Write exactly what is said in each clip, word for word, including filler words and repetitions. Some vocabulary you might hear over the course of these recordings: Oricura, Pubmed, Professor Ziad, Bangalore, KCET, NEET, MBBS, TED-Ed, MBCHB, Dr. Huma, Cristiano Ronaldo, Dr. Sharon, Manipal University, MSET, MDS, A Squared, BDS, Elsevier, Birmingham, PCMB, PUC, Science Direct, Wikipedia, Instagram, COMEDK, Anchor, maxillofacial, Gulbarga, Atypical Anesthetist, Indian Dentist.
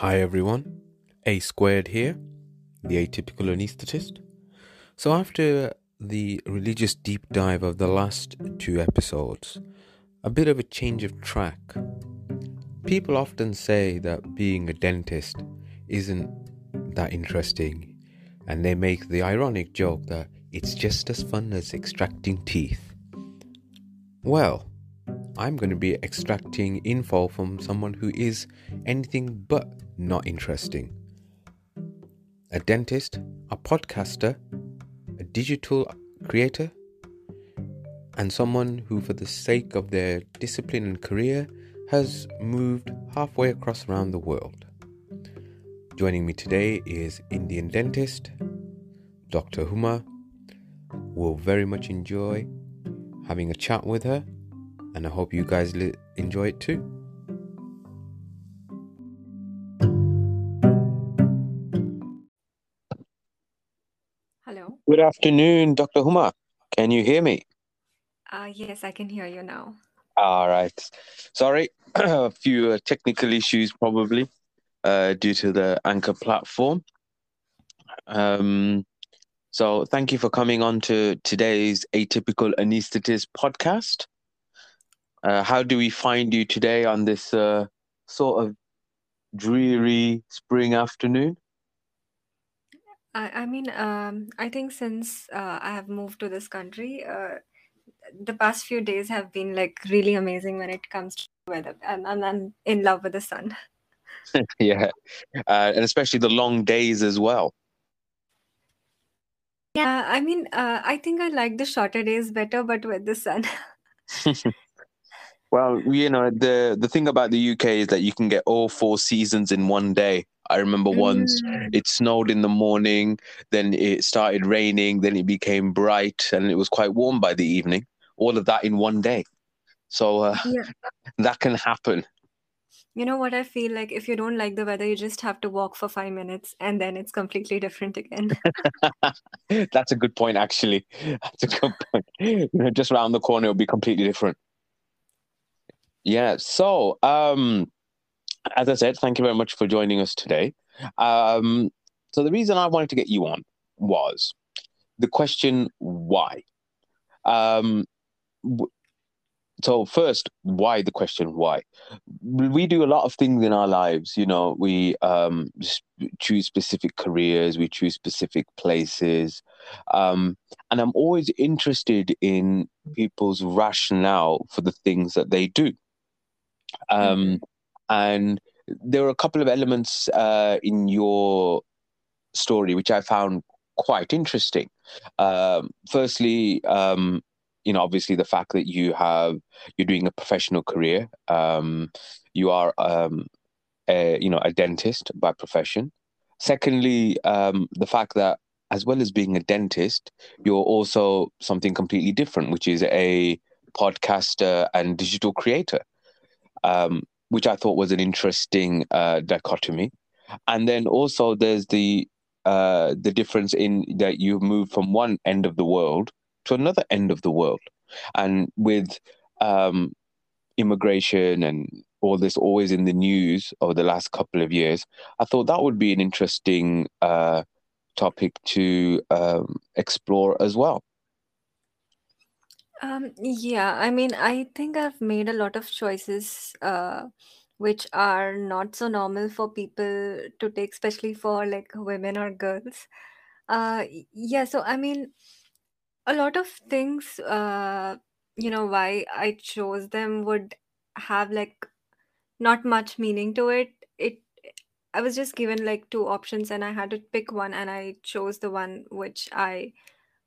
Hi everyone, A Squared here, the Atypical Anesthetist. So after the religious deep dive of the last two episodes, a bit of a change of track. People often say that being a dentist isn't that interesting, and they make the ironic joke that it's just as fun as extracting teeth. Well, I'm going to be extracting info from someone who is anything but not interesting. A dentist, a podcaster, a digital creator, and someone who for the sake of their discipline and career has moved halfway across around the world. Joining me today is Indian dentist, Doctor Huma. We'll very much enjoy having a chat with her. And I hope you guys li- enjoy it too. Hello. Good afternoon, Doctor Huma. Can you hear me? Uh, yes, I can hear you now. All right. Sorry, a few uh, technical issues probably uh, due to the Anchor platform. Um, so thank you for coming on to today's Atypical Anesthetist podcast. Uh, how do we find you today on this uh, sort of dreary spring afternoon? I, I mean, um, I think since uh, I have moved to this country, uh, the past few days have been like really amazing when it comes to weather. And I'm, I'm in love with the sun. Yeah, uh, and especially the long days as well. Yeah, I mean, uh, I think I like the shorter days better, but with the sun. Well, you know, the, the thing about the U K is that you can get all four seasons in one day. I remember once mm. it snowed in the morning, then it started raining, then it became bright, and it was quite warm by the evening. All of that in one day. So uh, yeah. That can happen. You know what I feel like? If you don't like the weather, you just have to walk for five minutes and then it's completely different again. That's a good point, actually. That's a good point. You know, just around the corner, it'll be completely different. Yeah, so um, as I said, thank you very much for joining us today. Um, so the reason I wanted to get you on was the question, why? Um, w- so first, why the question, why? We do a lot of things in our lives, you know, we um, choose specific careers, we choose specific places. Um, and I'm always interested in people's rationale for the things that they do. Um, and there were a couple of elements uh, in your story which I found quite interesting. Um, firstly, um, you know, obviously the fact that you have you're doing a professional career. Um, you are, um, a, you know, a dentist by profession. Secondly, um, the fact that as well as being a dentist, you're also something completely different, which is a podcaster and digital creator. Um, which I thought was an interesting uh, dichotomy. And then also there's the uh, the difference in that you move from one end of the world to another end of the world. And with um, immigration and all this always in the news over the last couple of years, I thought that would be an interesting uh, topic to um, explore as well. Um, yeah, I mean, I think I've made a lot of choices uh, which are not so normal for people to take, especially for like women or girls. Uh, yeah, so I mean, a lot of things, uh, you know, why I chose them would have like not much meaning to it. It, I was just given like two options and I had to pick one and I chose the one which I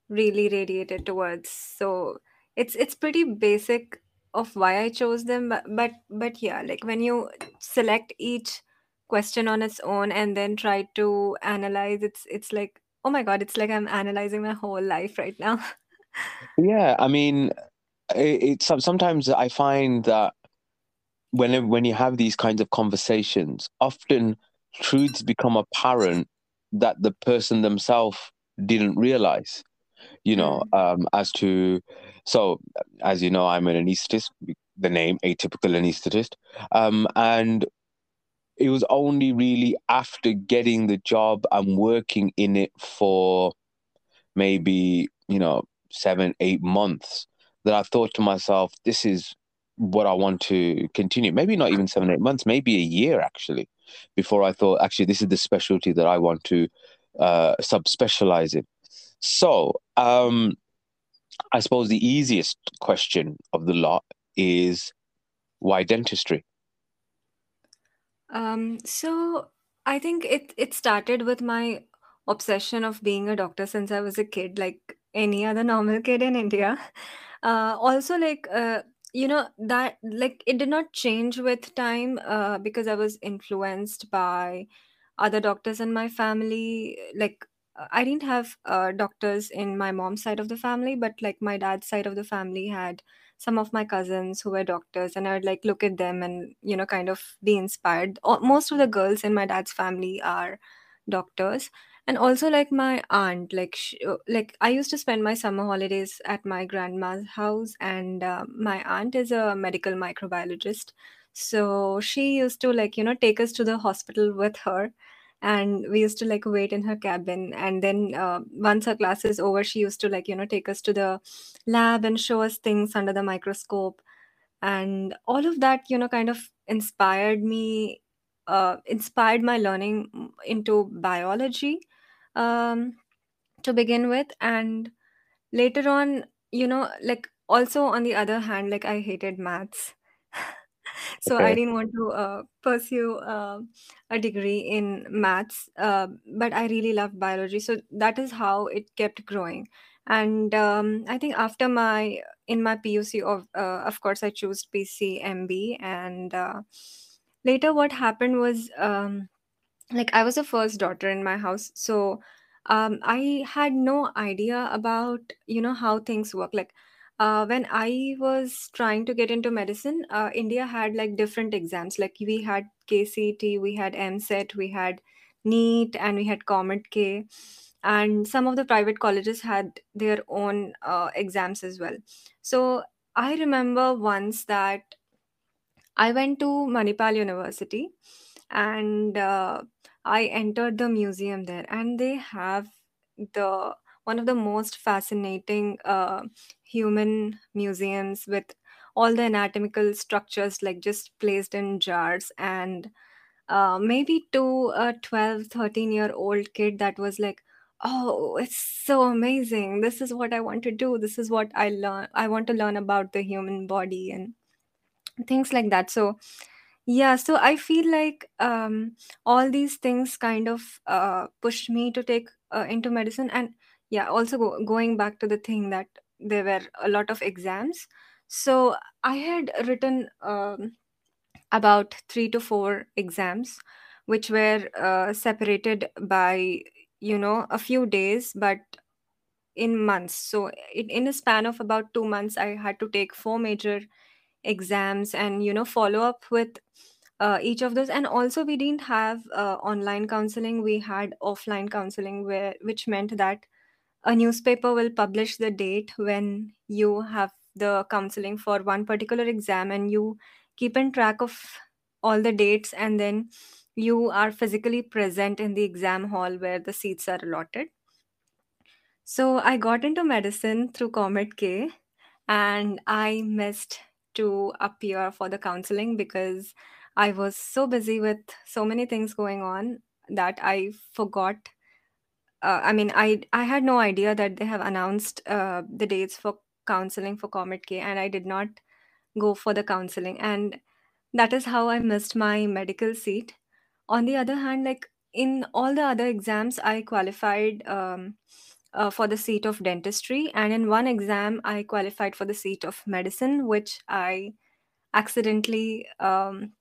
really radiated towards. So It's it's pretty basic of why I chose them, but, but but yeah, like when you select each question on its own and then try to analyze, it's it's like, oh my God, it's like I'm analyzing my whole life right now. Yeah, I mean, it's it, sometimes I find that when when you have these kinds of conversations, often truths become apparent that the person themselves didn't realize. You know, um, as to, so as you know, I'm an anesthetist, the name Atypical Anesthetist. Um, and it was only really after getting the job and working in it for maybe, you know, seven, eight months that I thought to myself, this is what I want to continue. Maybe not even seven, eight months, maybe a year actually, before I thought, actually, this is the specialty that I want to uh, subspecialize in. So um, I suppose the easiest question of the lot is, why dentistry? Um, so I think it, it started with my obsession of being a doctor since I was a kid, like any other normal kid in India. Uh, also, like, uh, you know, that like it did not change with time uh, because I was influenced by other doctors in my family. Like, I didn't have uh, doctors in my mom's side of the family, but like my dad's side of the family had some of my cousins who were doctors, and I would like look at them and, you know, kind of be inspired. Most of the girls in my dad's family are doctors. And also like my aunt, like she, like I used to spend my summer holidays at my grandma's house, and uh, my aunt is a medical microbiologist. So she used to like, you know, take us to the hospital with her, and we used to like wait in her cabin. And then uh, once her class is over, she used to like, you know, take us to the lab and show us things under the microscope. And all of that, you know, kind of inspired me, uh, inspired my learning into biology. Um, to begin with. And later on, you know, like also on the other hand, like I hated maths. So okay. I didn't want to uh, pursue uh, a degree in maths, uh, but I really loved biology. So that is how it kept growing. And um, I think after my, in my P U C, of, uh, of course, I chose P C M B. And uh, later what happened was, um, like I was the first daughter in my house, so um, I had no idea about, you know, how things work. Like uh, when I was trying to get into medicine, uh, India had like different exams. Like we had K C E T, we had M S E T, we had NEET, and we had COMEDK. And some of the private colleges had their own uh, exams as well. So I remember once that I went to Manipal University, and uh, I entered the museum there, and they have the one of the most fascinating uh, human museums with all the anatomical structures like just placed in jars. And uh, maybe to a twelve, thirteen year old kid, that was like, oh, it's so amazing. This is what I want to do. This is what I learn. I want to learn about the human body and things like that. So yeah, so I feel like um, all these things kind of uh, pushed me to take uh, into medicine. And yeah, also go- going back to the thing that there were a lot of exams. So I had written um, about three to four exams, which were uh, separated by, you know, a few days, but in months. So in, in a span of about two months, I had to take four major exams and, you know, follow up with uh, each of those. And also we didn't have uh, online counseling. We had offline counseling, where which meant that a newspaper will publish the date when you have the counseling for one particular exam, and you keep in track of all the dates, and then you are physically present in the exam hall where the seats are allotted. So I got into medicine through COMEDK, and I missed to appear for the counseling because I was so busy with so many things going on that I forgot. Uh, I mean, I I had no idea that they have announced uh, the dates for counseling for COMEDK, and I did not go for the counseling. And that is how I missed my medical seat. On the other hand, like in all the other exams, I qualified um, Uh, for the seat of dentistry, and in one exam I qualified for the seat of medicine, which I accidentally um,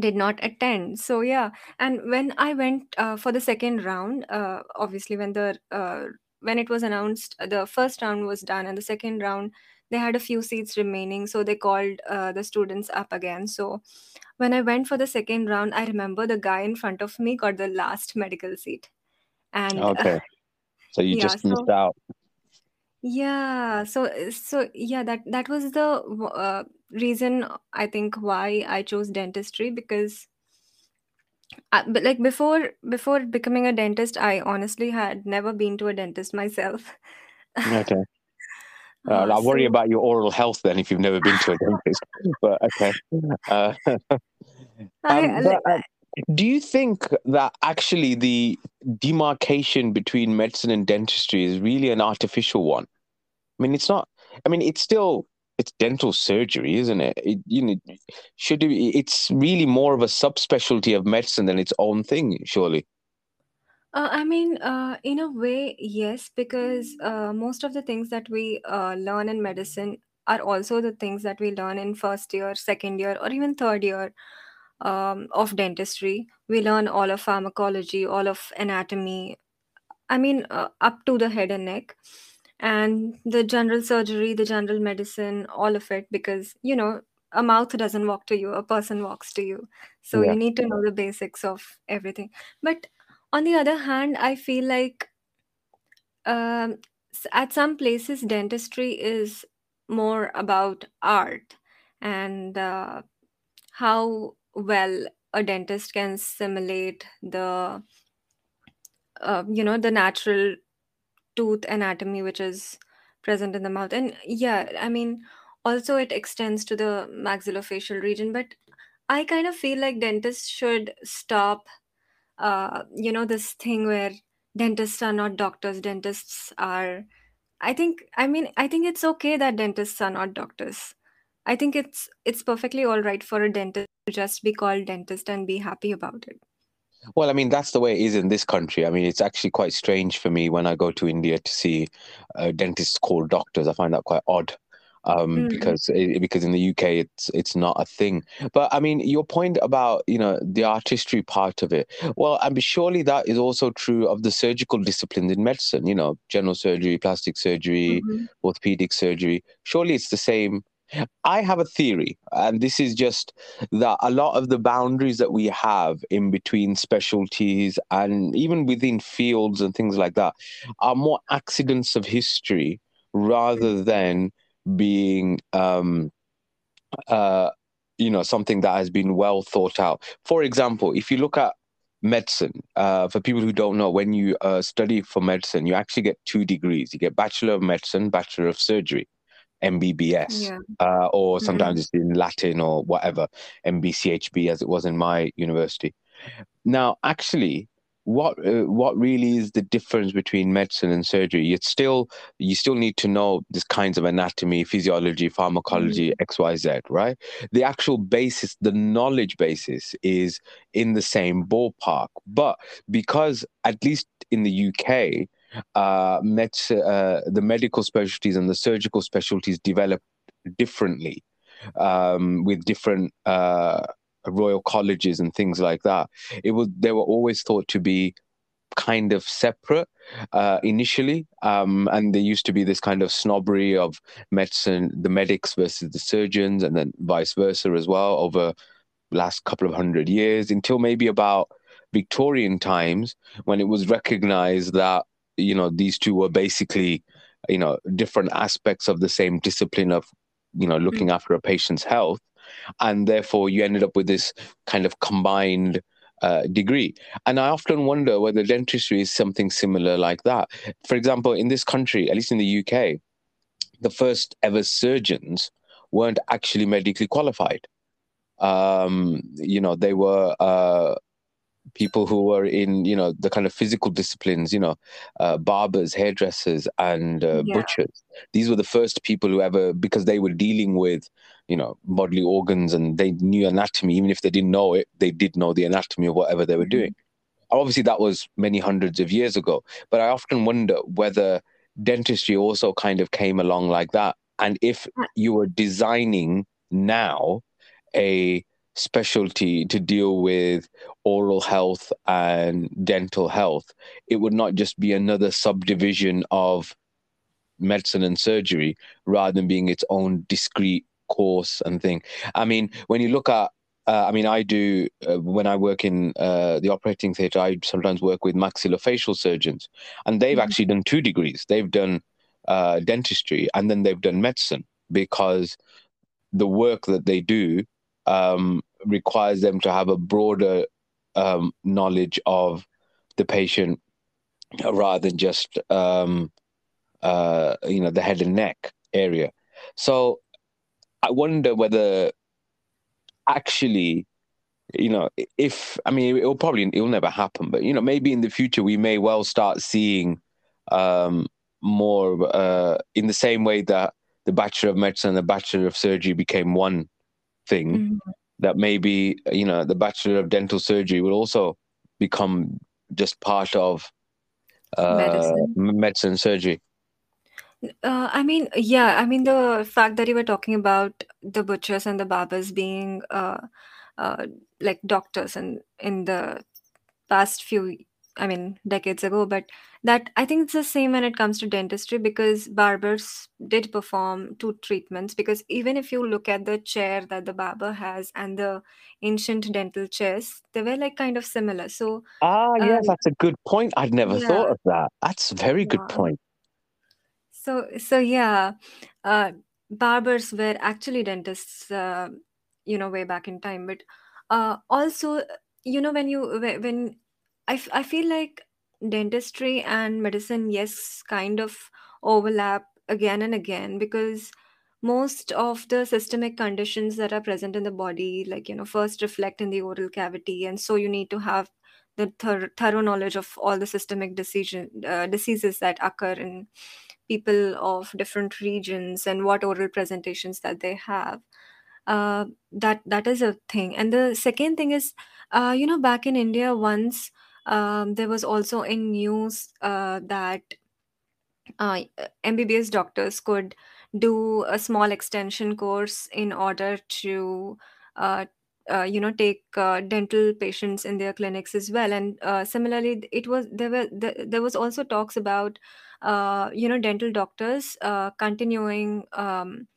did not attend. So yeah, and when I went uh, for the second round, uh, obviously when the uh, when it was announced the first round was done, and the second round they had a few seats remaining, so they called uh, the students up again. So when I went for the second round, I remember the guy in front of me got the last medical seat, and okay. Uh, So you yeah, just so, missed out. Yeah. So, so yeah, that, that was the uh, reason I think why I chose dentistry, because Uh, but like before before becoming a dentist, I honestly had never been to a dentist myself. Okay. Uh, I worry about your oral health then if you've never been to a dentist. But okay. Uh, um, but, uh, do you think that actually the demarcation between medicine and dentistry is really an artificial one? I mean, it's not. I mean, it's still it's dental surgery, isn't it? It you know should it, it's really more of a subspecialty of medicine than its own thing, surely. Uh, I mean, uh, in a way, yes, because uh, most of the things that we uh, learn in medicine are also the things that we learn in first year, second year, or even third year um, of dentistry. We learn all of pharmacology, all of anatomy, I mean, uh, up to the head and neck, and the general surgery, the general medicine, all of it, because, you know, a mouth doesn't walk to you, a person walks to you. So yeah. You need to know the basics of everything. But on the other hand, I feel like um, at some places, dentistry is more about art and uh, how well a dentist can simulate the, uh, you know, the natural tooth anatomy, which is present in the mouth. And yeah, I mean, also it extends to the maxillofacial region, but I kind of feel like dentists should stop Uh, you know, this thing where dentists are not doctors, dentists are, I think, I mean, I think it's okay that dentists are not doctors. I think it's it's perfectly all right for a dentist to just be called dentist and be happy about it. Well, I mean, that's the way it is in this country. I mean, it's actually quite strange for me when I go to India to see uh, dentists called doctors. I find that quite odd. Um, mm-hmm. because because in the U K it's it's not a thing. But I mean, your point about you know the artistry part of it. Well, I mean, surely that is also true of the surgical disciplines in medicine. You know, general surgery, plastic surgery, mm-hmm. orthopedic surgery. Surely it's the same. I have a theory, and this is just that a lot of the boundaries that we have in between specialties and even within fields and things like that are more accidents of history rather than being um uh you know something that has been well thought out. For example, if you look at medicine, uh for people who don't know, when you uh, study for medicine, you actually get two degrees. You get Bachelor of Medicine, Bachelor of Surgery, M B B S, yeah. uh, or sometimes mm-hmm. it's in Latin or whatever, M B C H B, as it was in my university. Now actually, What uh, what really is the difference between medicine and surgery? It's still you still need to know these kinds of anatomy, physiology, pharmacology, mm-hmm. X, Y, Z, right? The actual basis, the knowledge basis, is in the same ballpark, but because at least in the U K, uh, med- uh, the medical specialties and the surgical specialties develop differently um, with different. Uh, royal colleges and things like that. It was they were always thought to be kind of separate uh, initially, um, and there used to be this kind of snobbery of medicine, the medics versus the surgeons, and then vice versa as well over the last couple of hundred years until maybe about Victorian times when it was recognized that you know these two were basically you know different aspects of the same discipline of you know looking mm-hmm. after a patient's health. And therefore, you ended up with this kind of combined uh, degree. And I often wonder whether dentistry is something similar like that. For example, in this country, at least in the U K, the first ever surgeons weren't actually medically qualified. Um, you know, they were uh, people who were in, you know, the kind of physical disciplines, you know, uh, barbers, hairdressers, and uh, yeah. butchers. These were the first people who ever, because they were dealing with, you know, bodily organs, and they knew anatomy. Even if they didn't know it, they did know the anatomy of whatever they were doing. Obviously, that was many hundreds of years ago. But I often wonder whether dentistry also kind of came along like that. And if you were designing now a specialty to deal with oral health and dental health, it would not just be another subdivision of medicine and surgery rather than being its own discrete course and thing. I mean, when you look at, uh, I mean, I do, uh, when I work in uh, the operating theatre, I sometimes work with maxillofacial surgeons, and they've mm-hmm. actually done two degrees. They've done uh, dentistry, and then they've done medicine, because the work that they do um, requires them to have a broader um, knowledge of the patient rather than just, um, uh, you know, the head and neck area. So I wonder whether actually, you know, if, I mean, it will probably, it will never happen, but, you know, maybe in the future we may well start seeing um, more uh, in the same way that the Bachelor of Medicine and the Bachelor of Surgery became one thing, mm-hmm. that maybe, you know, the Bachelor of Dental Surgery will also become just part of uh, medicine. medicine surgery. Uh, I mean, yeah, I mean, the fact that you were talking about the butchers and the barbers being uh, uh, like doctors and in the past few, I mean, decades ago, but that I think it's the same when it comes to dentistry, because barbers did perform two treatments, because even if you look at the chair that the barber has and the ancient dental chairs, they were like kind of similar. So ah, yes, um, that's a good point. I'd never yeah. thought of that. That's a very good yeah. point. So, so yeah, uh, barbers were actually dentists, uh, you know, way back in time. But uh, also, you know, when you, when I, I feel like dentistry and medicine, yes, kind of overlap again and again, because most of the systemic conditions that are present in the body, like, you know, first reflect in the oral cavity. And so you need to have the thor- thorough knowledge of all the systemic decision, uh, diseases that occur in people of different regions and what oral presentations that they have. Uh, that that is a thing. And the second thing is, uh, you know, back in India once, um, there was also in news uh, that uh, M B B S doctors could do a small extension course in order to uh, Uh, you know, take uh, dental patients in their clinics as well. And uh, similarly, it was there were there was also talks about, uh, you know, dental doctors uh, continuing um,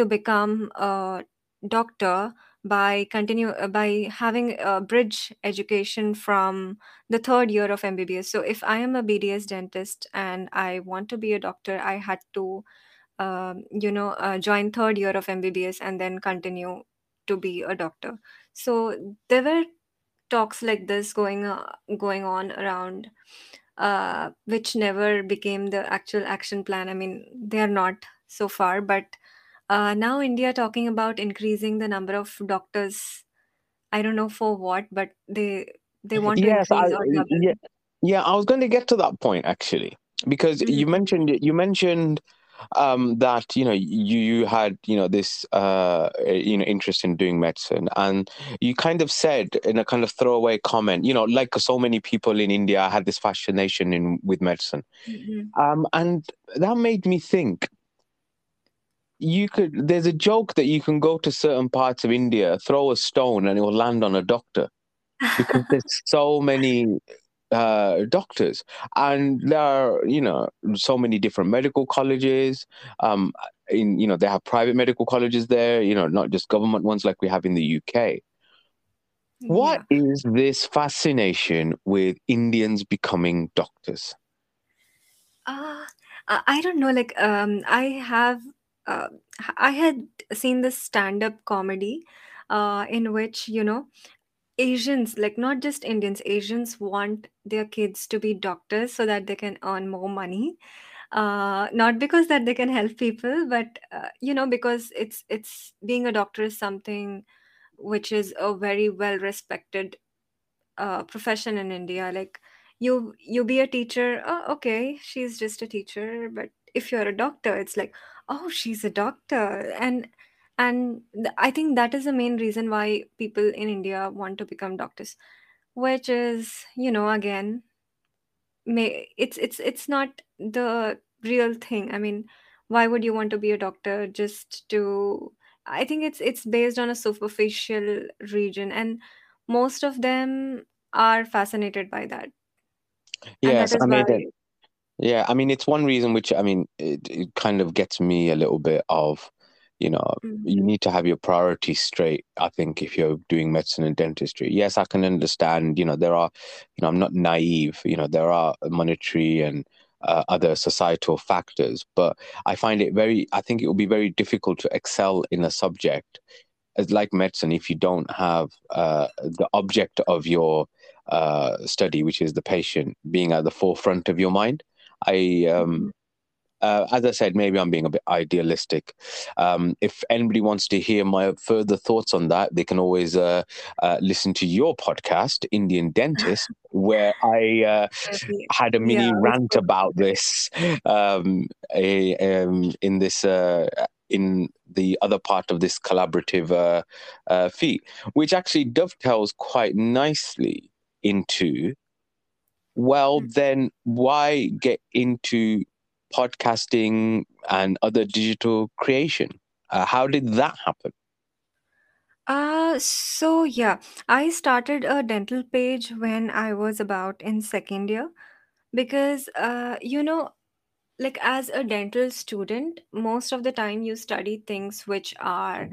to become a doctor by continue uh, by having a bridge education from the third year of M B B S. So if I am a B D S dentist and I want to be a doctor, I had to, uh, you know, uh, join third year of M B B S and then continue to be a doctor. So there were talks like this going uh, going on around, uh, which never became the actual action plan. I mean, they are not so far, but uh, now India talking about increasing the number of doctors. I don't know for what, but they they want to yes, increase. I, yeah, yeah, I was going to get to that point actually, because mm-hmm. you mentioned you mentioned. Um, that, you know, you, you had, you know, this, uh, you know, interest in doing medicine, and you kind of said in a kind of throwaway comment, you know, like so many people in India had this fascination in with medicine. Mm-hmm. Um, and that made me think you could, there's a joke that you can go to certain parts of India, throw a stone and it will land on a doctor because there's so many Uh, doctors, and there are, you know, so many different medical colleges. Um, in you know, they have private medical colleges there. You know, not just government ones like we have in the U K. What yeah. is this fascination with Indians becoming doctors? Uh, I don't know. Like, um, I have, uh, I had seen this stand-up comedy, uh, in which, you know, Asians, like not just Indians, Asians want their kids to be doctors so that they can earn more money. Uh, not because that they can help people, but, uh, you know, because it's it's being a doctor is something which is a very well-respected uh, profession in India. Like you, you be a teacher, oh, okay, she's just a teacher. But if you're a doctor, it's like, oh, she's a doctor. And And th- I think that is the main reason why people in India want to become doctors, which is, you know, again, may, it's it's it's not the real thing. I mean, why would you want to be a doctor just to? I think it's it's based on a superficial region, and most of them are fascinated by that. Yes, that I mean, why... yeah, I mean, it's one reason which I mean, it, it kind of gets me a little bit of. You know, mm-hmm. you need to have your priorities straight, I think, if you're doing medicine and dentistry. Yes, I can understand, you know, there are, you know, I'm not naive, you know, there are monetary and uh, other societal factors, but I find it very, I think it will be very difficult to excel in a subject as like medicine if you don't have uh, the object of your uh, study, which is the patient being at the forefront of your mind. I, um, uh, as I said, maybe I'm being a bit idealistic. Um, if anybody wants to hear my further thoughts on that, they can always uh, uh, listen to your podcast, Indian Dentist, where I uh, had a mini yeah. rant about this um, a, um, in this uh, in the other part of this collaborative uh, uh, feat, which actually dovetails quite nicely into, well, then why get into podcasting and other digital creation? Uh, how did that happen? Uh, so, yeah, I started a dental page when I was about in second year because, uh, you know, like as a dental student, most of the time you study things which are,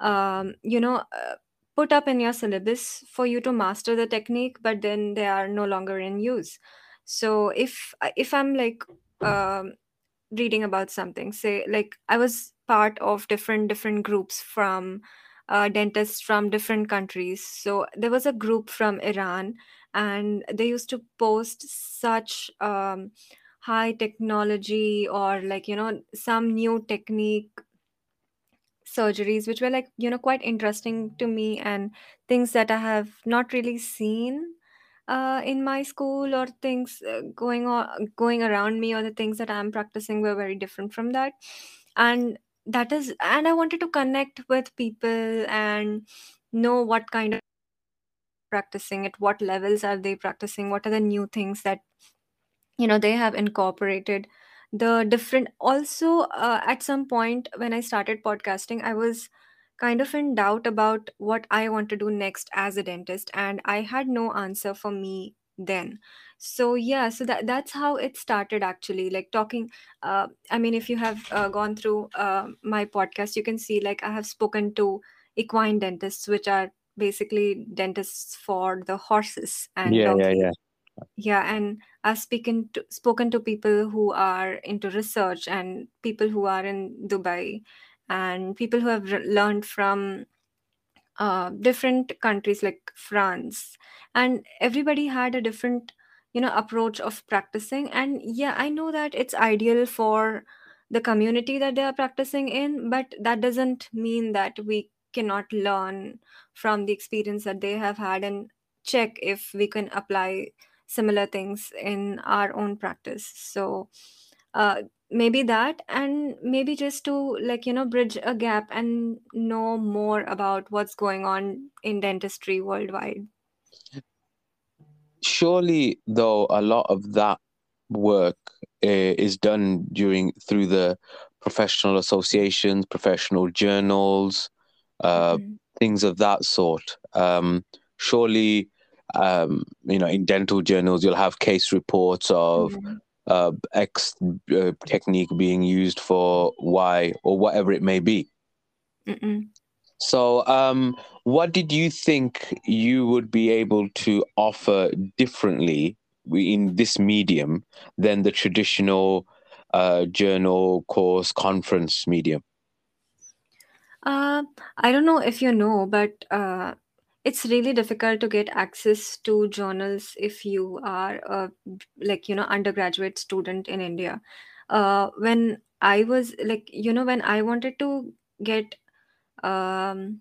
um, you know, uh, put up in your syllabus for you to master the technique, but then they are no longer in use. So if if I'm like um, reading about something, say like I was part of different different groups from uh, dentists from different countries. So there was a group from Iran, and they used to post such um, high technology or like, you know, some new technique surgeries which were like, you know, quite interesting to me and things that I have not really seen uh, in my school, or things uh, going on going around me, or the things that I'm practicing were very different from that. And that is, and I wanted to connect with people and know what kind of practicing, at what levels are they practicing, what are the new things that, you know, they have incorporated. The different also uh, at some point when I started podcasting, I was kind of in doubt about what I want to do next as a dentist, and I had no answer for me then. So yeah, so that that's how it started actually, like talking. Uh, I mean, if you have uh, gone through uh, my podcast, you can see like I have spoken to equine dentists, which are basically dentists for the horses and yeah, donkeys. yeah, yeah. Yeah, and I've spoken to, spoken to people who are into research and people who are in Dubai and people who have re- learned from uh, different countries like France. And everybody had a different, you know, approach of practicing. And yeah, I know that it's ideal for the community that they are practicing in, but that doesn't mean that we cannot learn from the experience that they have had and check if we can apply similar things in our own practice. So uh, maybe that, and maybe just to like, you know, bridge a gap and know more about what's going on in dentistry worldwide. Surely, though, a lot of that work uh, is done during through the professional associations, professional journals, uh, mm-hmm. things of that sort. Um, surely. Um, you know, in dental journals, you'll have case reports of mm-hmm. uh, X uh, technique being used for Y or whatever it may be. Mm-mm. So um, what did you think you would be able to offer differently in this medium than the traditional uh, journal, course, conference medium? Uh, I don't know if you know, but... Uh... It's really difficult to get access to journals if you are a, like, you know, undergraduate student in India. Uh, when I was like, you know, when I wanted to get um,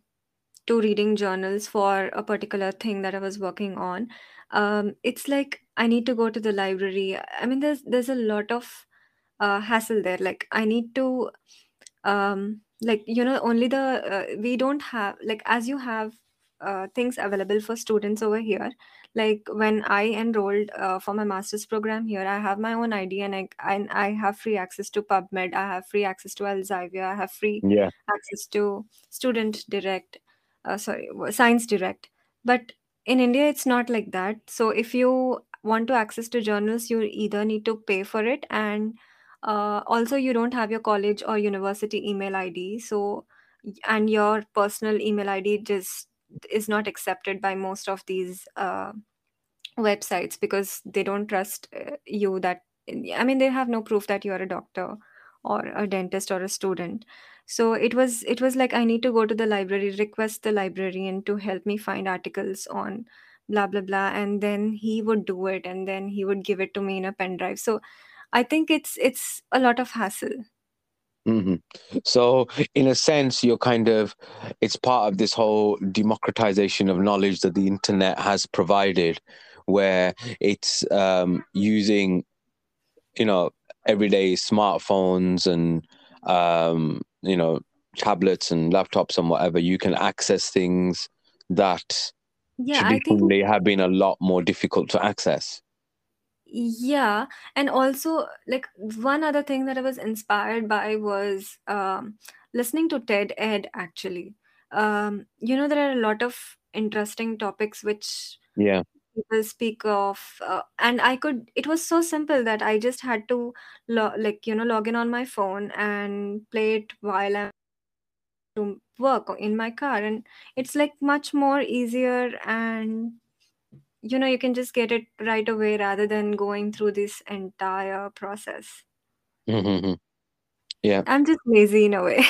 to reading journals for a particular thing that I was working on, um, it's like I need to go to the library. I mean, there's there's a lot of uh, hassle there. Like I need to, um, like, you know, only the, uh, we don't have, like as you have, Uh, things available for students over here. Like when I enrolled uh, for my master's program here, I have my own I D and I, I I have free access to Pubmed. I have free access to Elsevier. I have free yeah. access to Student Direct, uh, sorry, Science Direct. But in India, it's not like that. So if you want to access to journals, you either need to pay for it, and uh, also you don't have your college or university email I D. So and your personal email I D just is not accepted by most of these uh, websites because they don't trust you. That, I mean, they have no proof that you are a doctor or a dentist or a student. So it was it was like I need to go to the library, request the librarian to help me find articles on blah, blah, blah. And then he would do it and then he would give it to me in a pen drive. So I think it's it's a lot of hassle. Mm-hmm. So in a sense, you're kind of, it's part of this whole democratization of knowledge that the internet has provided, where it's um, using, you know, everyday smartphones and, um, you know, tablets and laptops and whatever. You can access things that yeah, traditionally I think... have been a lot more difficult to access. Yeah. And also, like, one other thing that I was inspired by was um, listening to TED-Ed, actually. Um, you know, there are a lot of interesting topics which yeah. people speak of. Uh, and I could, it was so simple that I just had to, lo- like, you know, log in on my phone and play it while I'm to work in my car. And it's, like, much more easier and you know, you can just get it right away rather than going through this entire process. Mm-hmm. Yeah. I'm just lazy in a way.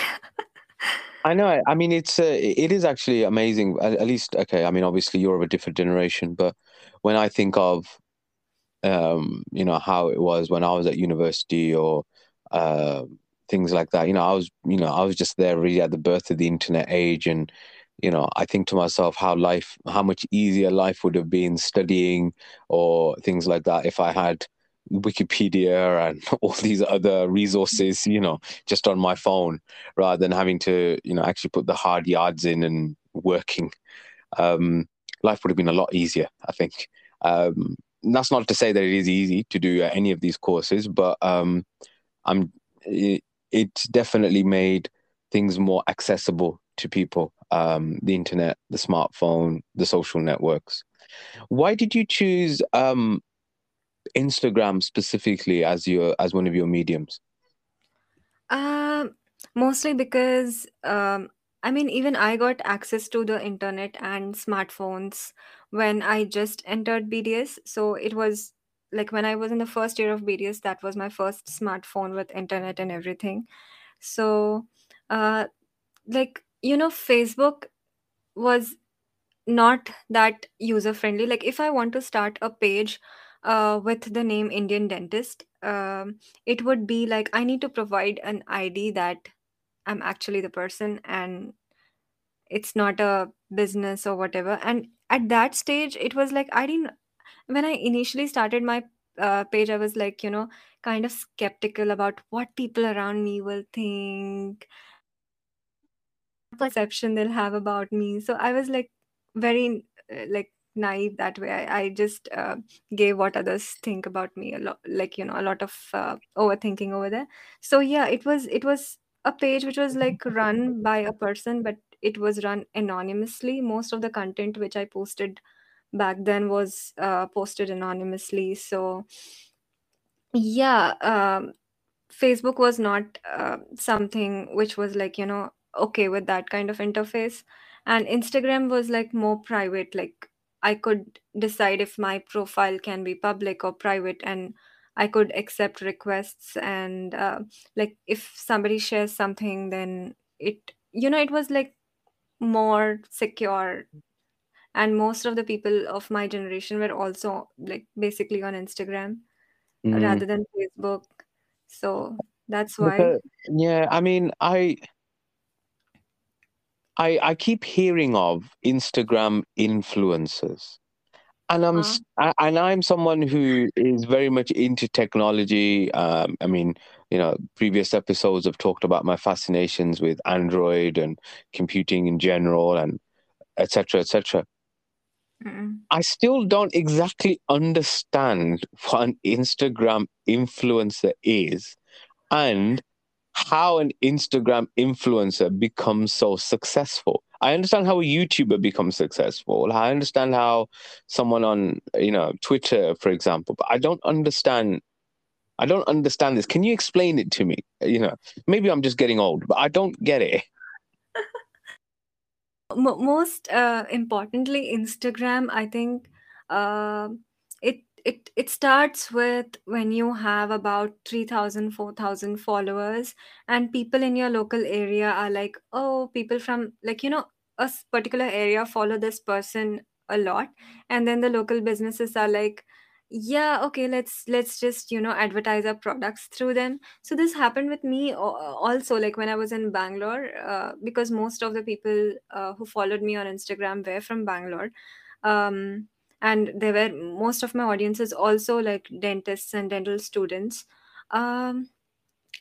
I know. I mean, it's, uh, it is actually amazing. At, at least, okay. I mean, obviously you're of a different generation, but when I think of, um, you know, how it was when I was at university or uh, things like that, you know, I was, you know, I was just there really at the birth of the internet age, and you know, I think to myself how life, how much easier life would have been studying or things like that if I had Wikipedia and all these other resources, you know, just on my phone rather than having to, you know, actually put the hard yards in and working. Um, life would have been a lot easier, I think. Um, that's not to say that it is easy to do any of these courses, but um, I'm, it, it definitely made things more accessible to people. Um, the internet, the smartphone, the social networks. Why did you choose um, Instagram specifically as your as one of your mediums? Uh, mostly because, um, I mean, even I got access to the internet and smartphones when I just entered B D S. So it was like when I was in the first year of B D S, that was my first smartphone with internet and everything. So uh, like, you know, Facebook was not that user-friendly. Like, if I want to start a page uh, with the name Indian Dentist, um, it would be like, I need to provide an I D that I'm actually the person and it's not a business or whatever. And at that stage, it was like, I didn't, when I initially started my uh, page, I was like, you know, kind of skeptical about what people around me will think, perception they'll have about me. So I was like very like naive that way. I, I just uh, gave what others think about me a lot, like, you know, a lot of uh, overthinking over there. So yeah, it was it was a page which was like run by a person, but it was run anonymously. Most of the content which I posted back then was uh, posted anonymously. So yeah, um, Facebook was not uh, something which was like, you know, okay with that kind of interface. And Instagram was like more private. Like I could decide if my profile can be public or private, and I could accept requests. And uh, like if somebody shares something, then it, you know, it was like more secure. And most of the people of my generation were also like basically on Instagram mm. rather than Facebook. So that's why. Yeah, I mean, I... I, I keep hearing of Instagram influencers, and I'm uh-huh. and I'm someone who is very much into technology. Um, I mean, you know, previous episodes have talked about my fascinations with Android and computing in general, and et cetera, et cetera. Uh-uh. I still don't exactly understand what an Instagram influencer is, and how an Instagram influencer becomes so successful. I understand how a YouTuber becomes successful. I understand how someone on, you know, Twitter, for example, but I don't understand. I don't understand this. Can you explain it to me? You know, maybe I'm just getting old, but I don't get it. Most uh, importantly, Instagram, I think uh, it, It it starts with when you have about three thousand, four thousand followers, and people in your local area are like, oh, people from like, you know, a particular area follow this person a lot. And then the local businesses are like, yeah, okay, let's let's just, you know, advertise our products through them. So this happened with me also, like when I was in Bangalore, uh, because most of the people uh, who followed me on Instagram were from Bangalore. Um, and they were, most of my audiences also like dentists and dental students. Um,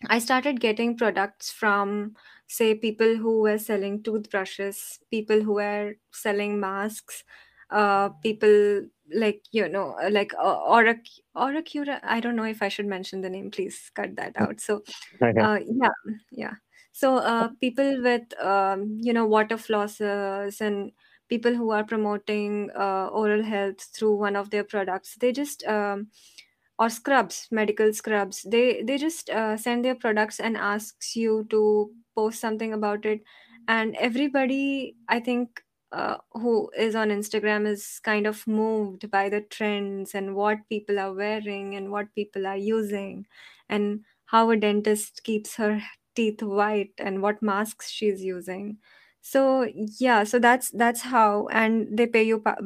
I started getting products from, say, people who were selling toothbrushes, people who were selling masks, uh, people like, you know, like uh, Oric- Oricura. I don't know if I should mention the name. Please cut that out. So, uh, yeah, yeah. So uh, people with, um, you know, water flossers and people who are promoting uh, oral health through one of their products, they just... Um, or scrubs, medical scrubs, they they just uh, send their products and asks you to post something about it. And everybody, I think, uh, who is on Instagram is kind of moved by the trends and what people are wearing and what people are using and how a dentist keeps her teeth white and what masks she's using. So yeah, so that's that's how. And they pay you per,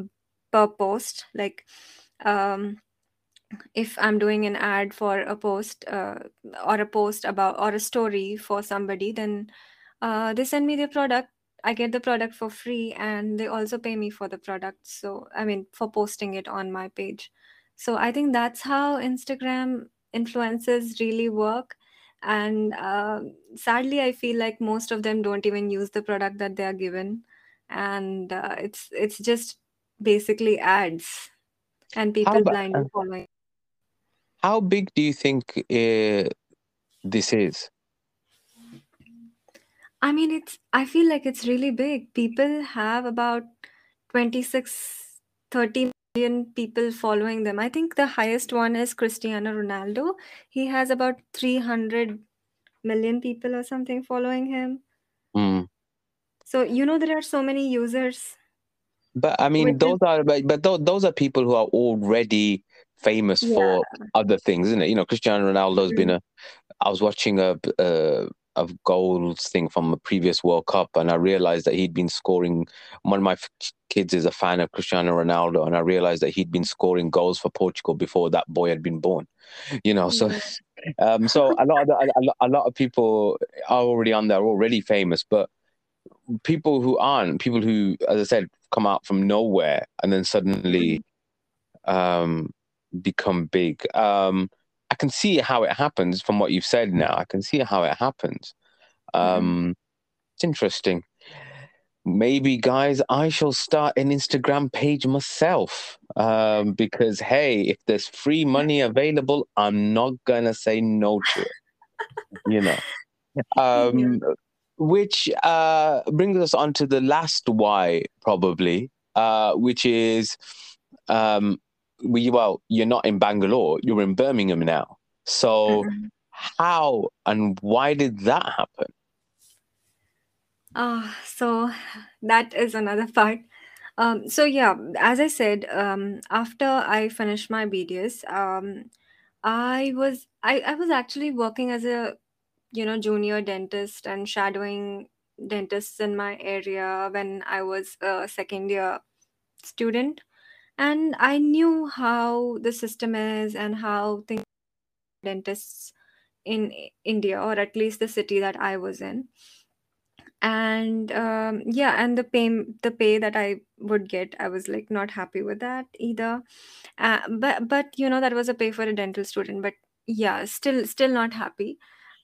per post, like um if I'm doing an ad for a post uh, or a post about or a story for somebody, then uh, they send me their product. I get the product for free, and they also pay me for the product. So, I mean, for posting it on my page. So I think that's how Instagram influencers really work. And uh, sadly, I feel like most of them don't even use the product that they are given. And uh, it's it's just basically ads and people blindly following. How big do you think uh, this is? I mean, it's. I feel like it's really big. People have about twenty-six, thirty million people following them. I think the highest one is Cristiano Ronaldo. He has about three hundred million people or something following him. Mm. So, you know, there are so many users. But I mean, Which those is... are but th- those are people who are already famous yeah. for other things, isn't it? You know, Cristiano Ronaldo's mm-hmm. been a. I was watching a, a a goals thing from a previous World Cup, and I realized that he'd been scoring. One of my kids is a fan of Cristiano Ronaldo, and I realized that he'd been scoring goals for Portugal before that boy had been born. You know, so yeah. um, so a lot of the, a, a lot of people are already on there, already famous, but people who aren't, people who, as I said, come out from nowhere and then suddenly um, become big. Um, I can see how it happens from what you've said now. I can see how it happens. Um, it's interesting. Maybe, guys, I shall start an Instagram page myself um, because, hey, if there's free money available, I'm not going to say no to it, you know. Um Which uh, brings us on to the last why, probably, uh, which is, um, we, well, you're not in Bangalore, you're in Birmingham now. So mm-hmm. how and why did that happen? Uh, so that is another part. Um, so, yeah, as I said, um, after I finished my B D S, um, I was I, I was actually working as a you know, junior dentist and shadowing dentists in my area when I was a second year student. And I knew how the system is and how things dentists in India, or at least the city that I was in. And um, yeah, and the pay, the pay that I would get, I was like not happy with that either. Uh, but, but, you know, that was a pay for a dental student, but yeah, still, still not happy.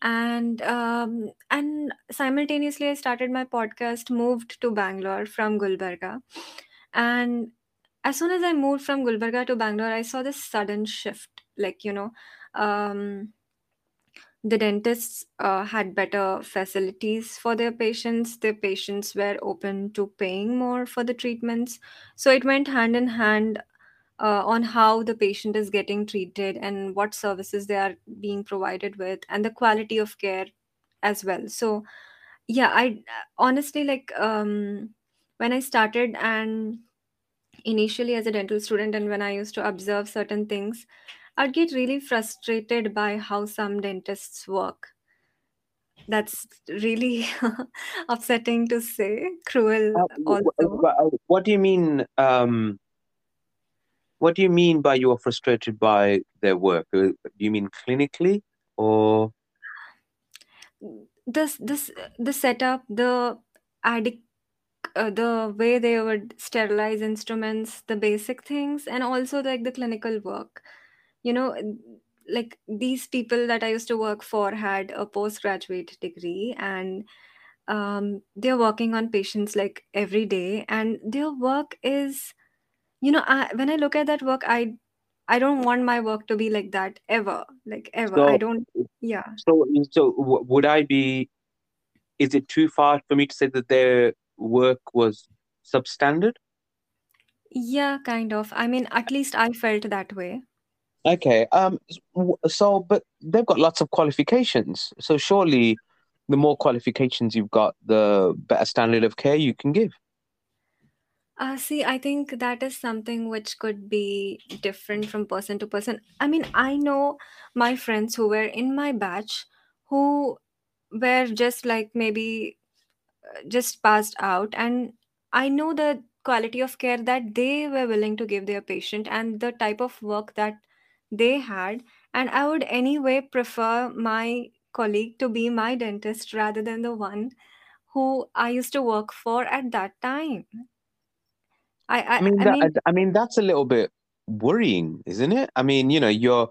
And um, and simultaneously, I started my podcast, moved to Bangalore from Gulbarga. And as soon as I moved from Gulbarga to Bangalore, I saw this sudden shift. Like, you know, um, the dentists uh, had better facilities for their patients. Their patients were open to paying more for the treatments. So it went hand in hand Uh, on how the patient is getting treated and what services they are being provided with and the quality of care as well. So, yeah, I honestly, like um, when I started and initially as a dental student and when I used to observe certain things, I'd get really frustrated by how some dentists work. That's really upsetting to say, cruel uh, also. What do you mean, um, what do you mean by you are frustrated by their work? Do you mean clinically or? This, this, the setup, the addic, uh, the way they would sterilize instruments, the basic things, and also like the clinical work, you know, like these people that I used to work for had a postgraduate degree, and um, they're working on patients like every day, and their work is, you know, I, when I look at that work, I, I don't want my work to be like that ever, like ever. So, I don't, yeah. So, so would I be, is it too far for me to say that their work was substandard? Yeah, kind of. I mean, at least I felt that way. Okay. Um. So, but they've got lots of qualifications. So surely the more qualifications you've got, the better standard of care you can give. Uh, see, I think that is something which could be different from person to person. I mean, I know my friends who were in my batch who were just like maybe just passed out, and I know the quality of care that they were willing to give their patient and the type of work that they had, and I would anyway prefer my colleague to be my dentist rather than the one who I used to work for at that time. I, I, I, mean, I, that, mean, I mean, that's a little bit worrying, isn't it? I mean, you know, you're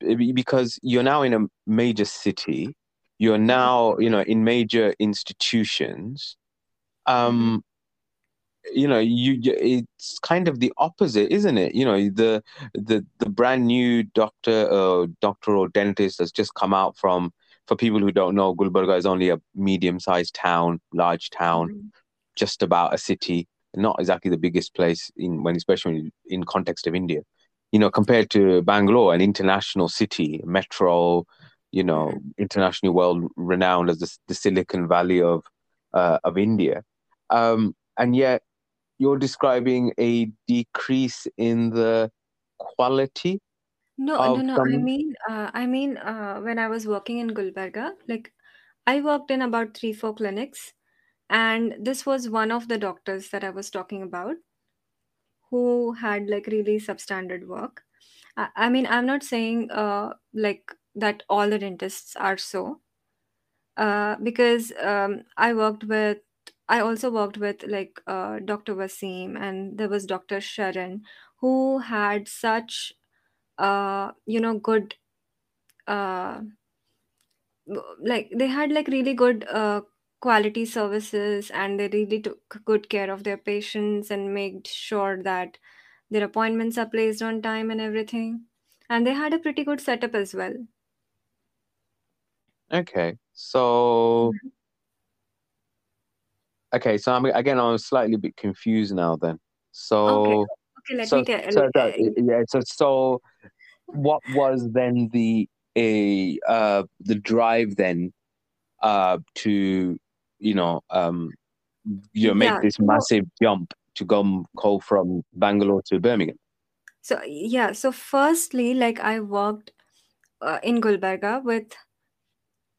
because you're now in a major city, you're now, you know, in major institutions. Um, you know, you, you it's kind of the opposite, isn't it? You know, the the the brand new doctor, uh, doctor or dentist that's just come out from. For people who don't know, Gulbarga is only a medium-sized town, large town, mm-hmm. just about a city. Not exactly the biggest place in when, especially in context of India, you know, compared to Bangalore, an international city, metro, you know, internationally well renowned as the, the Silicon Valley of uh, of India, um, and yet you're describing a decrease in the quality. No, no, no. Some... I mean, uh, I mean, uh, when I was working in Gulbarga, like I worked in about three, four clinics. And this was one of the doctors that I was talking about who had like really substandard work. I, I mean, I'm not saying uh, like that all the dentists are so uh, because um, I worked with, I also worked with like uh, Doctor Wasim, and there was Doctor Sharon who had such, uh, you know, good, uh, like they had like really good uh, quality services, and they really took good care of their patients and made sure that their appointments are placed on time and everything. And they had a pretty good setup as well. Okay, so... Okay, so I'm, again, I'm slightly a bit confused now then. So... Okay, okay let so, me tell so, so, yeah, so, so what was then the, a, uh, the drive then uh, to... you know, um, you know, make yeah, this so, massive jump to go, go from Bangalore to Birmingham. So, yeah. So firstly, like I worked uh, in Gulbarga with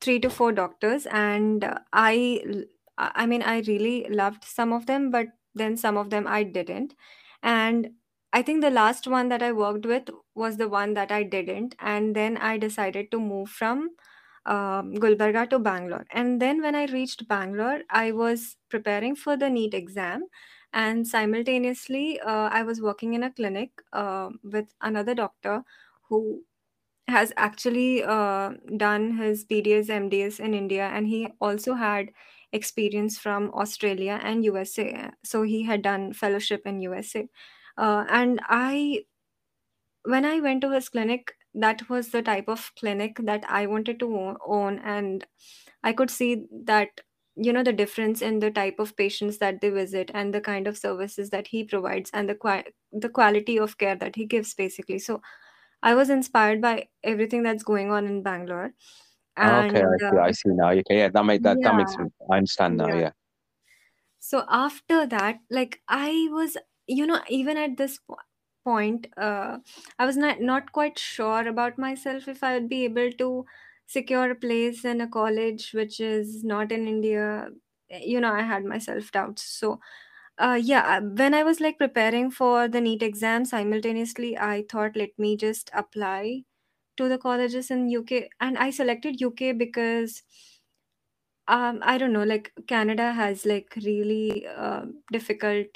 three to four doctors, and I, I mean, I really loved some of them, but then some of them I didn't. And I think the last one that I worked with was the one that I didn't. And then I decided to move from Um, Gulbarga to Bangalore. And then when I reached Bangalore, I was preparing for the NEET exam, and simultaneously uh, I was working in a clinic uh, with another doctor who has actually uh, done his B D S, M D S in India, and he also had experience from Australia and U S A. So he had done fellowship in U S A. Uh, and I, when I went to his clinic, that was the type of clinic that I wanted to own. And I could see that, you know, the difference in the type of patients that they visit and the kind of services that he provides and the qui- the quality of care that he gives, basically. So I was inspired by everything that's going on in Bangalore. And, okay, I see, uh, I see now. Okay, yeah, that, made, that, yeah, that makes sense. I understand now, yeah. yeah. So after that, like I was, you know, even at this point, point uh, I was not, not quite sure about myself if I would be able to secure a place in a college which is not in India, you know, I had my self-doubts. So uh, yeah, when I was like preparing for the NEET exam simultaneously, I thought, let me just apply to the colleges in U K. And I selected U K because um, I don't know, like Canada has like really uh, difficult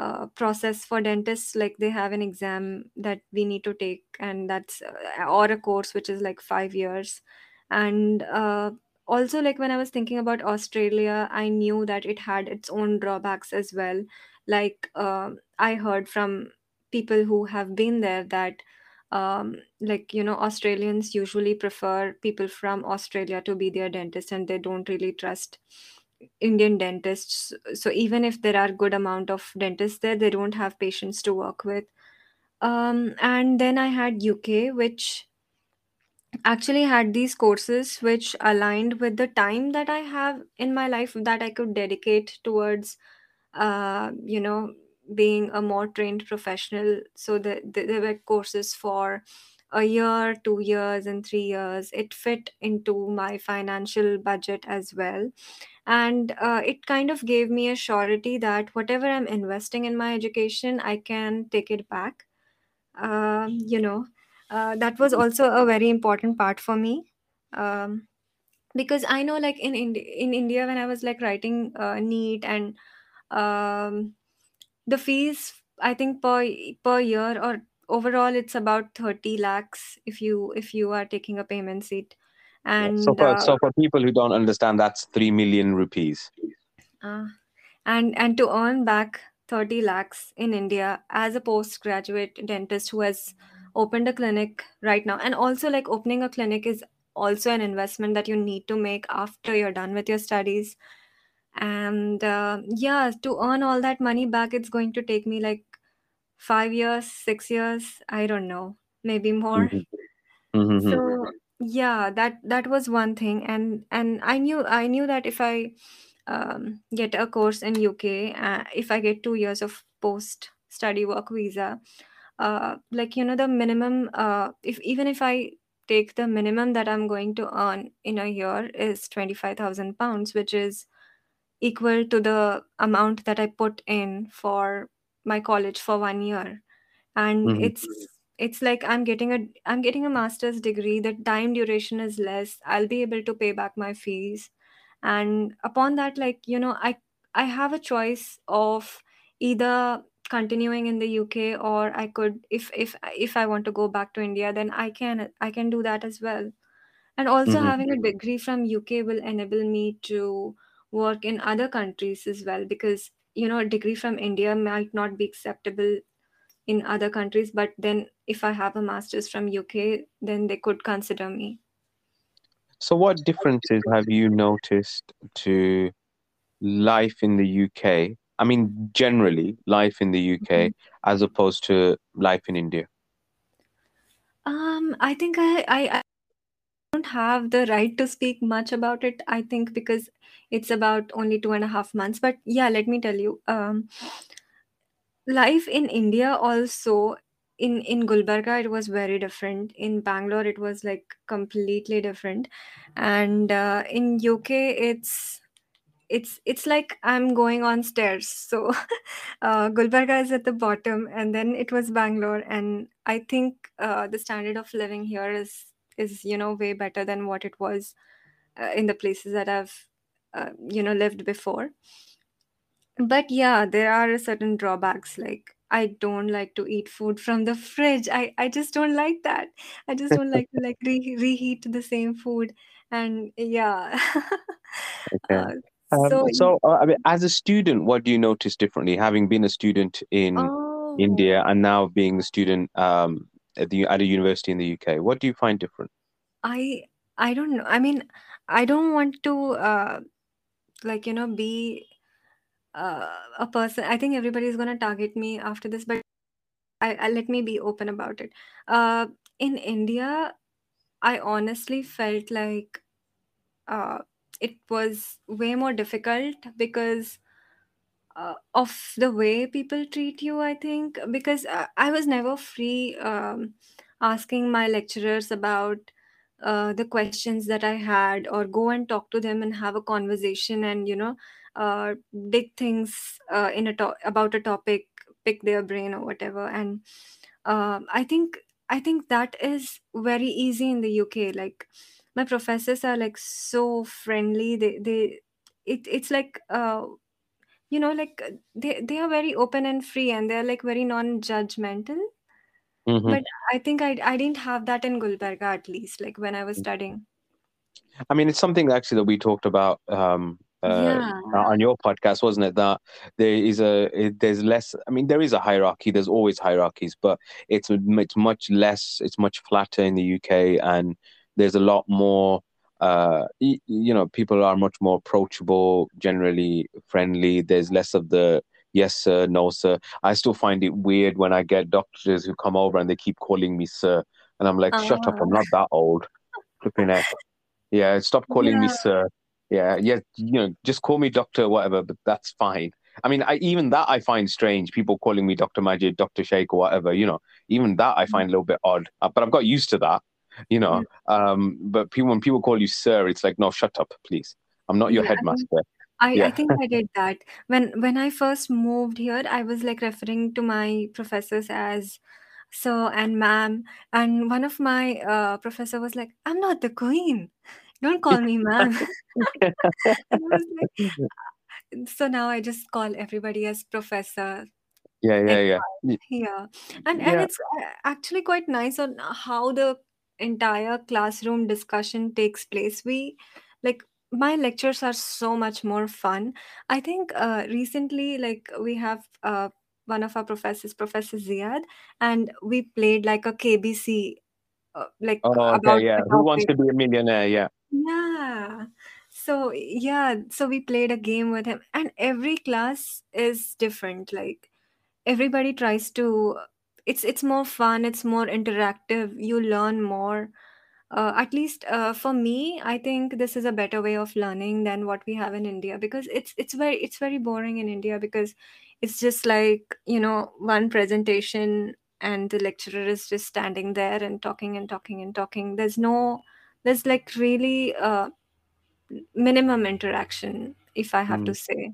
Uh, process for dentists. Like they have an exam that we need to take, and that's uh, or a course which is like five years. And uh, also, like when I was thinking about Australia, I knew that it had its own drawbacks as well. Like uh, I heard from people who have been there that um, like, you know, Australians usually prefer people from Australia to be their dentist, and they don't really trust Indian dentists. So even if there are good amount of dentists there, they don't have patients to work with. Um, and then I had U K, which actually had these courses which aligned with the time that I have in my life that I could dedicate towards, uh, you know, being a more trained professional. So the, the, there were courses for a year, two years, and three years. It fit into my financial budget as well. And uh, it kind of gave me a surety that whatever I'm investing in my education, I can take it back. Uh, you know, uh, that was also a very important part for me. Um, because I know like in, in, in India, when I was like writing uh, NEET and um, the fees, I think per per year or overall, it's about thirty lakhs if you if you are taking a payment seat. And so for, uh, so for people who don't understand, that's three million rupees. Uh, and and to earn back thirty lakhs in India as a postgraduate dentist who has opened a clinic right now. And also like opening a clinic is also an investment that you need to make after you're done with your studies. And uh, yeah, to earn all that money back, it's going to take me like five years, six years, I don't know, maybe more. Mm-hmm. Mm-hmm. So yeah, that that was one thing. And and I knew I knew that if I um, get a course in U K, uh, if I get two years of post-study work visa, uh, like, you know, the minimum, uh, if even if I take the minimum that I'm going to earn in a year is twenty-five thousand pounds, which is equal to the amount that I put in for my college for one year. And mm-hmm. it's it's like I'm getting a I'm getting a master's degree. The time duration is less. I'll be able to pay back my fees. And upon that, like, you know, I I have a choice of either continuing in the U K, or I could, if if if I want to go back to India, then I can I can do that as well. And also mm-hmm. having a degree from U K will enable me to work in other countries as well, because you know, a degree from India might not be acceptable in other countries, but then if I have a master's from U K, then they could consider me. So what differences have you noticed to life in the U K? I mean, generally life in the U K mm-hmm. as opposed to life in India? Um, I think I, I, I don't have the right to speak much about it, I think, because it's about only two and a half months. But yeah, let me tell you, um, life in India also, in, in Gulbarga, it was very different. In Bangalore, it was like completely different. And uh, in U K, it's it's it's like I'm going on stairs. So uh, Gulbarga is at the bottom, and then it was Bangalore. And I think uh, the standard of living here is, is you know, way better than what it was uh, in the places that I've Uh, you know, lived before. But yeah, there are certain drawbacks. Like I don't like to eat food from the fridge. I, I just don't like that. I just don't like to like re- reheat the same food. And yeah. Okay. uh, so, um, so uh, I mean, as a student, what do you notice differently, having been a student in oh. India and now being a student um, at the at a university in the U K? What do you find different? I I don't know. I mean, I don't want to. Uh, like, you know, be uh, a person. I think everybody's going to target me after this, but I, I let me be open about it. Uh, in India, I honestly felt like uh, it was way more difficult because uh, of the way people treat you, I think, because uh, I was never free um, asking my lecturers about uh, the questions that I had, or go and talk to them and have a conversation and, you know, uh, dig things uh, in a to- about a topic, pick their brain or whatever. And uh, I think I think that is very easy in the U K. Like, my professors are like so friendly. They they it it's like uh, you know, like they they are very open and free, and they're like very non-judgmental. Mm-hmm. But I think I I didn't have that in Gulbarga, at least, like when I was studying. I mean, it's something actually that we talked about um, uh, yeah. on your podcast, wasn't it? That there is a there's less. I mean, there is a hierarchy. There's always hierarchies, but it's it's much less. It's much flatter in the U K, and there's a lot more. Uh, you know, people are much more approachable, generally friendly. There's less of the yes sir, no sir. I still find it weird when I get doctors who come over and they keep calling me sir, and I'm like, shut uh, up, I'm not that old. Flipping out. Yeah, stop calling yeah. me sir. Yeah, yeah, you know, just call me doctor, whatever. But that's fine. I mean, I even that I find strange. People calling me Doctor Majid, Doctor Sheikh, or whatever. You know, even that I find a little bit odd. But I've got used to that. You know, um, but people, when people call you sir, it's like, no, shut up, please. I'm not your yeah, headmaster. I mean, I, yeah. I think I did that. When when I first moved here, I was like referring to my professors as sir and ma'am. And one of my uh, professor was like, I'm not the queen. Don't call me ma'am. I was like, so now I just call everybody as professor. Yeah, yeah, yeah. Yeah. And, and yeah. it's actually quite nice on how the entire classroom discussion takes place. We like my lectures are so much more fun. I think uh, recently, like we have uh, one of our professors, Professor Ziad, and we played like a K B C, uh, like oh, okay, about yeah. Who Wants to Be a Millionaire? Yeah, yeah. So yeah, so we played a game with him, and every class is different. Like everybody tries to. It's it's more fun. It's more interactive. You learn more. Uh, at least uh, for me, I think this is a better way of learning than what we have in India, because it's it's very it's very boring in India, because it's just like, you know, one presentation and the lecturer is just standing there and talking and talking and talking. There's no there's like really uh, minimum interaction, if I have mm. to say.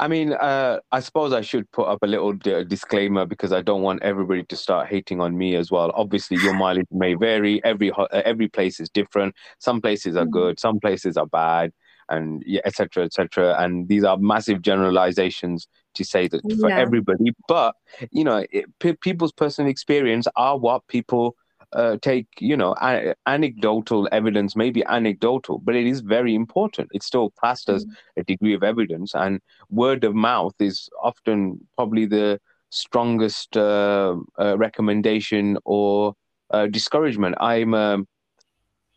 I mean, uh, I suppose I should put up a little d- disclaimer, because I don't want everybody to start hating on me as well. Obviously, your mileage may vary. Every ho- every place is different. Some places are good. Some places are bad, and yeah, et cetera, et cetera. And these are massive generalizations to say that for yeah. everybody. But, you know, it, p- people's personal experience are what people uh, take, you know, a- anecdotal evidence, maybe anecdotal, but it is very important. It's still classed as a degree of evidence, and word of mouth is often probably the strongest uh, uh, recommendation or uh, discouragement. I'm, um,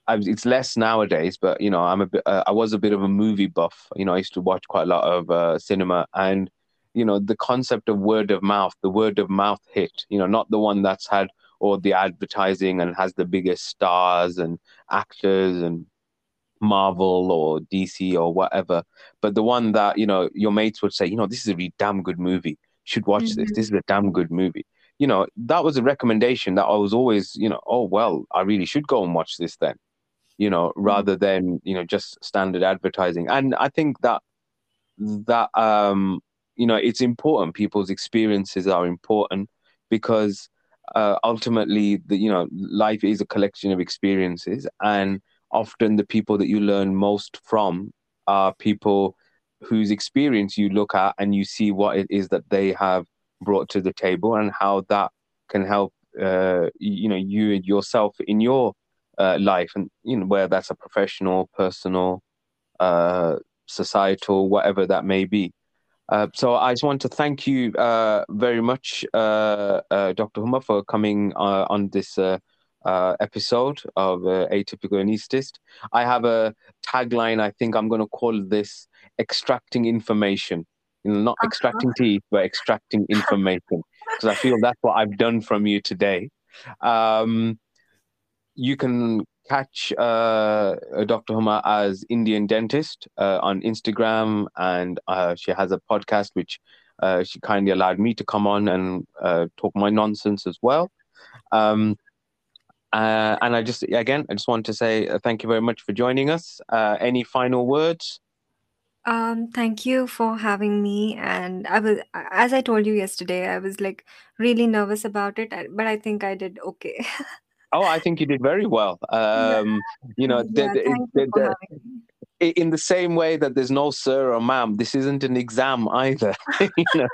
I've, it's less nowadays, but, you know, I'm a bit, uh, I was a bit of a movie buff. You know, I used to watch quite a lot of uh, cinema, and, you know, the concept of word of mouth, the word of mouth hit, you know, not the one that's had or the advertising and has the biggest stars and actors and Marvel or D C or whatever. But the one that, you know, your mates would say, you know, this is a really damn good movie. You should watch mm-hmm. this. This is a damn good movie. You know, that was a recommendation that I was always, you know, oh, well, I really should go and watch this then, you know, rather than, you know, just standard advertising. And I think that, that um, you know, it's important. People's experiences are important, because Uh, ultimately, the, you know, life is a collection of experiences, and often the people that you learn most from are people whose experience you look at and you see what it is that they have brought to the table and how that can help, uh, you know, you and yourself in your uh, life, and, you know, whether that's a professional, personal, uh, societal, whatever that may be. Uh, so I just want to thank you uh, very much, uh, uh, Doctor Huma, for coming uh, on this uh, uh, episode of uh, Atypical Anesthetist. I have a tagline. I think I'm going to call this extracting information. You know, not uh-huh. extracting teeth, but extracting information, because I feel that's what I've done from you today. Um, you can catch uh, Doctor Huma as Indian Dentist uh, on Instagram, and uh, she has a podcast which uh, she kindly allowed me to come on and uh, talk my nonsense as well. Um, Uh, and I just, again, I just want to say uh, thank you very much for joining us. Uh, any final words? Um, thank you for having me. And I was, as I told you yesterday, I was like really nervous about it, but I think I did okay. Oh, I think you did very well. Um, yeah. You know, yeah, the, the, you the, the, in the same way that there's no sir or ma'am, this isn't an exam either. you know.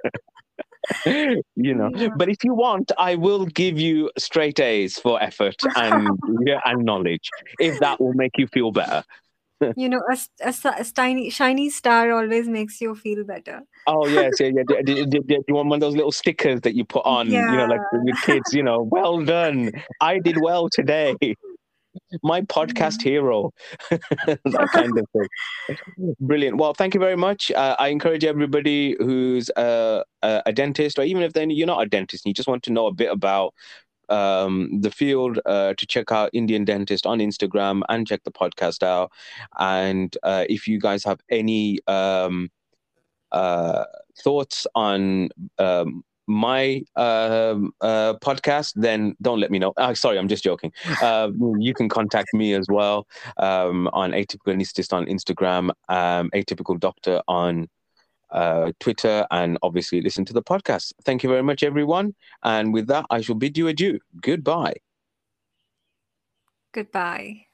You know, yeah. But if you want, I will give you straight A's for effort and yeah, and knowledge, if that will make you feel better. You know, a, a, a shiny, shiny star always makes you feel better. Oh, yes. Yeah, yeah. Do, do, do you want one of those little stickers that you put on, yeah. you know, like with kids, you know, well done. I did well today. My podcast yeah. hero. That kind of thing. Brilliant. Well, thank you very much. Uh, I encourage everybody who's uh, a, a dentist, or even if they, you're not a dentist and you just want to know a bit about um, the field, uh, to check out Indian Dentist on Instagram and check the podcast out. And uh, if you guys have any um, uh, thoughts on um, my uh, uh, podcast, then don't let me know. Oh, sorry, I'm just joking. Uh, you can contact me as well um, on Atypical Anesthetist on Instagram, um, Atypical Doctor on uh, Twitter, and obviously listen to the podcast. Thank you very much, everyone. And with that, I shall bid you adieu. Goodbye. Goodbye.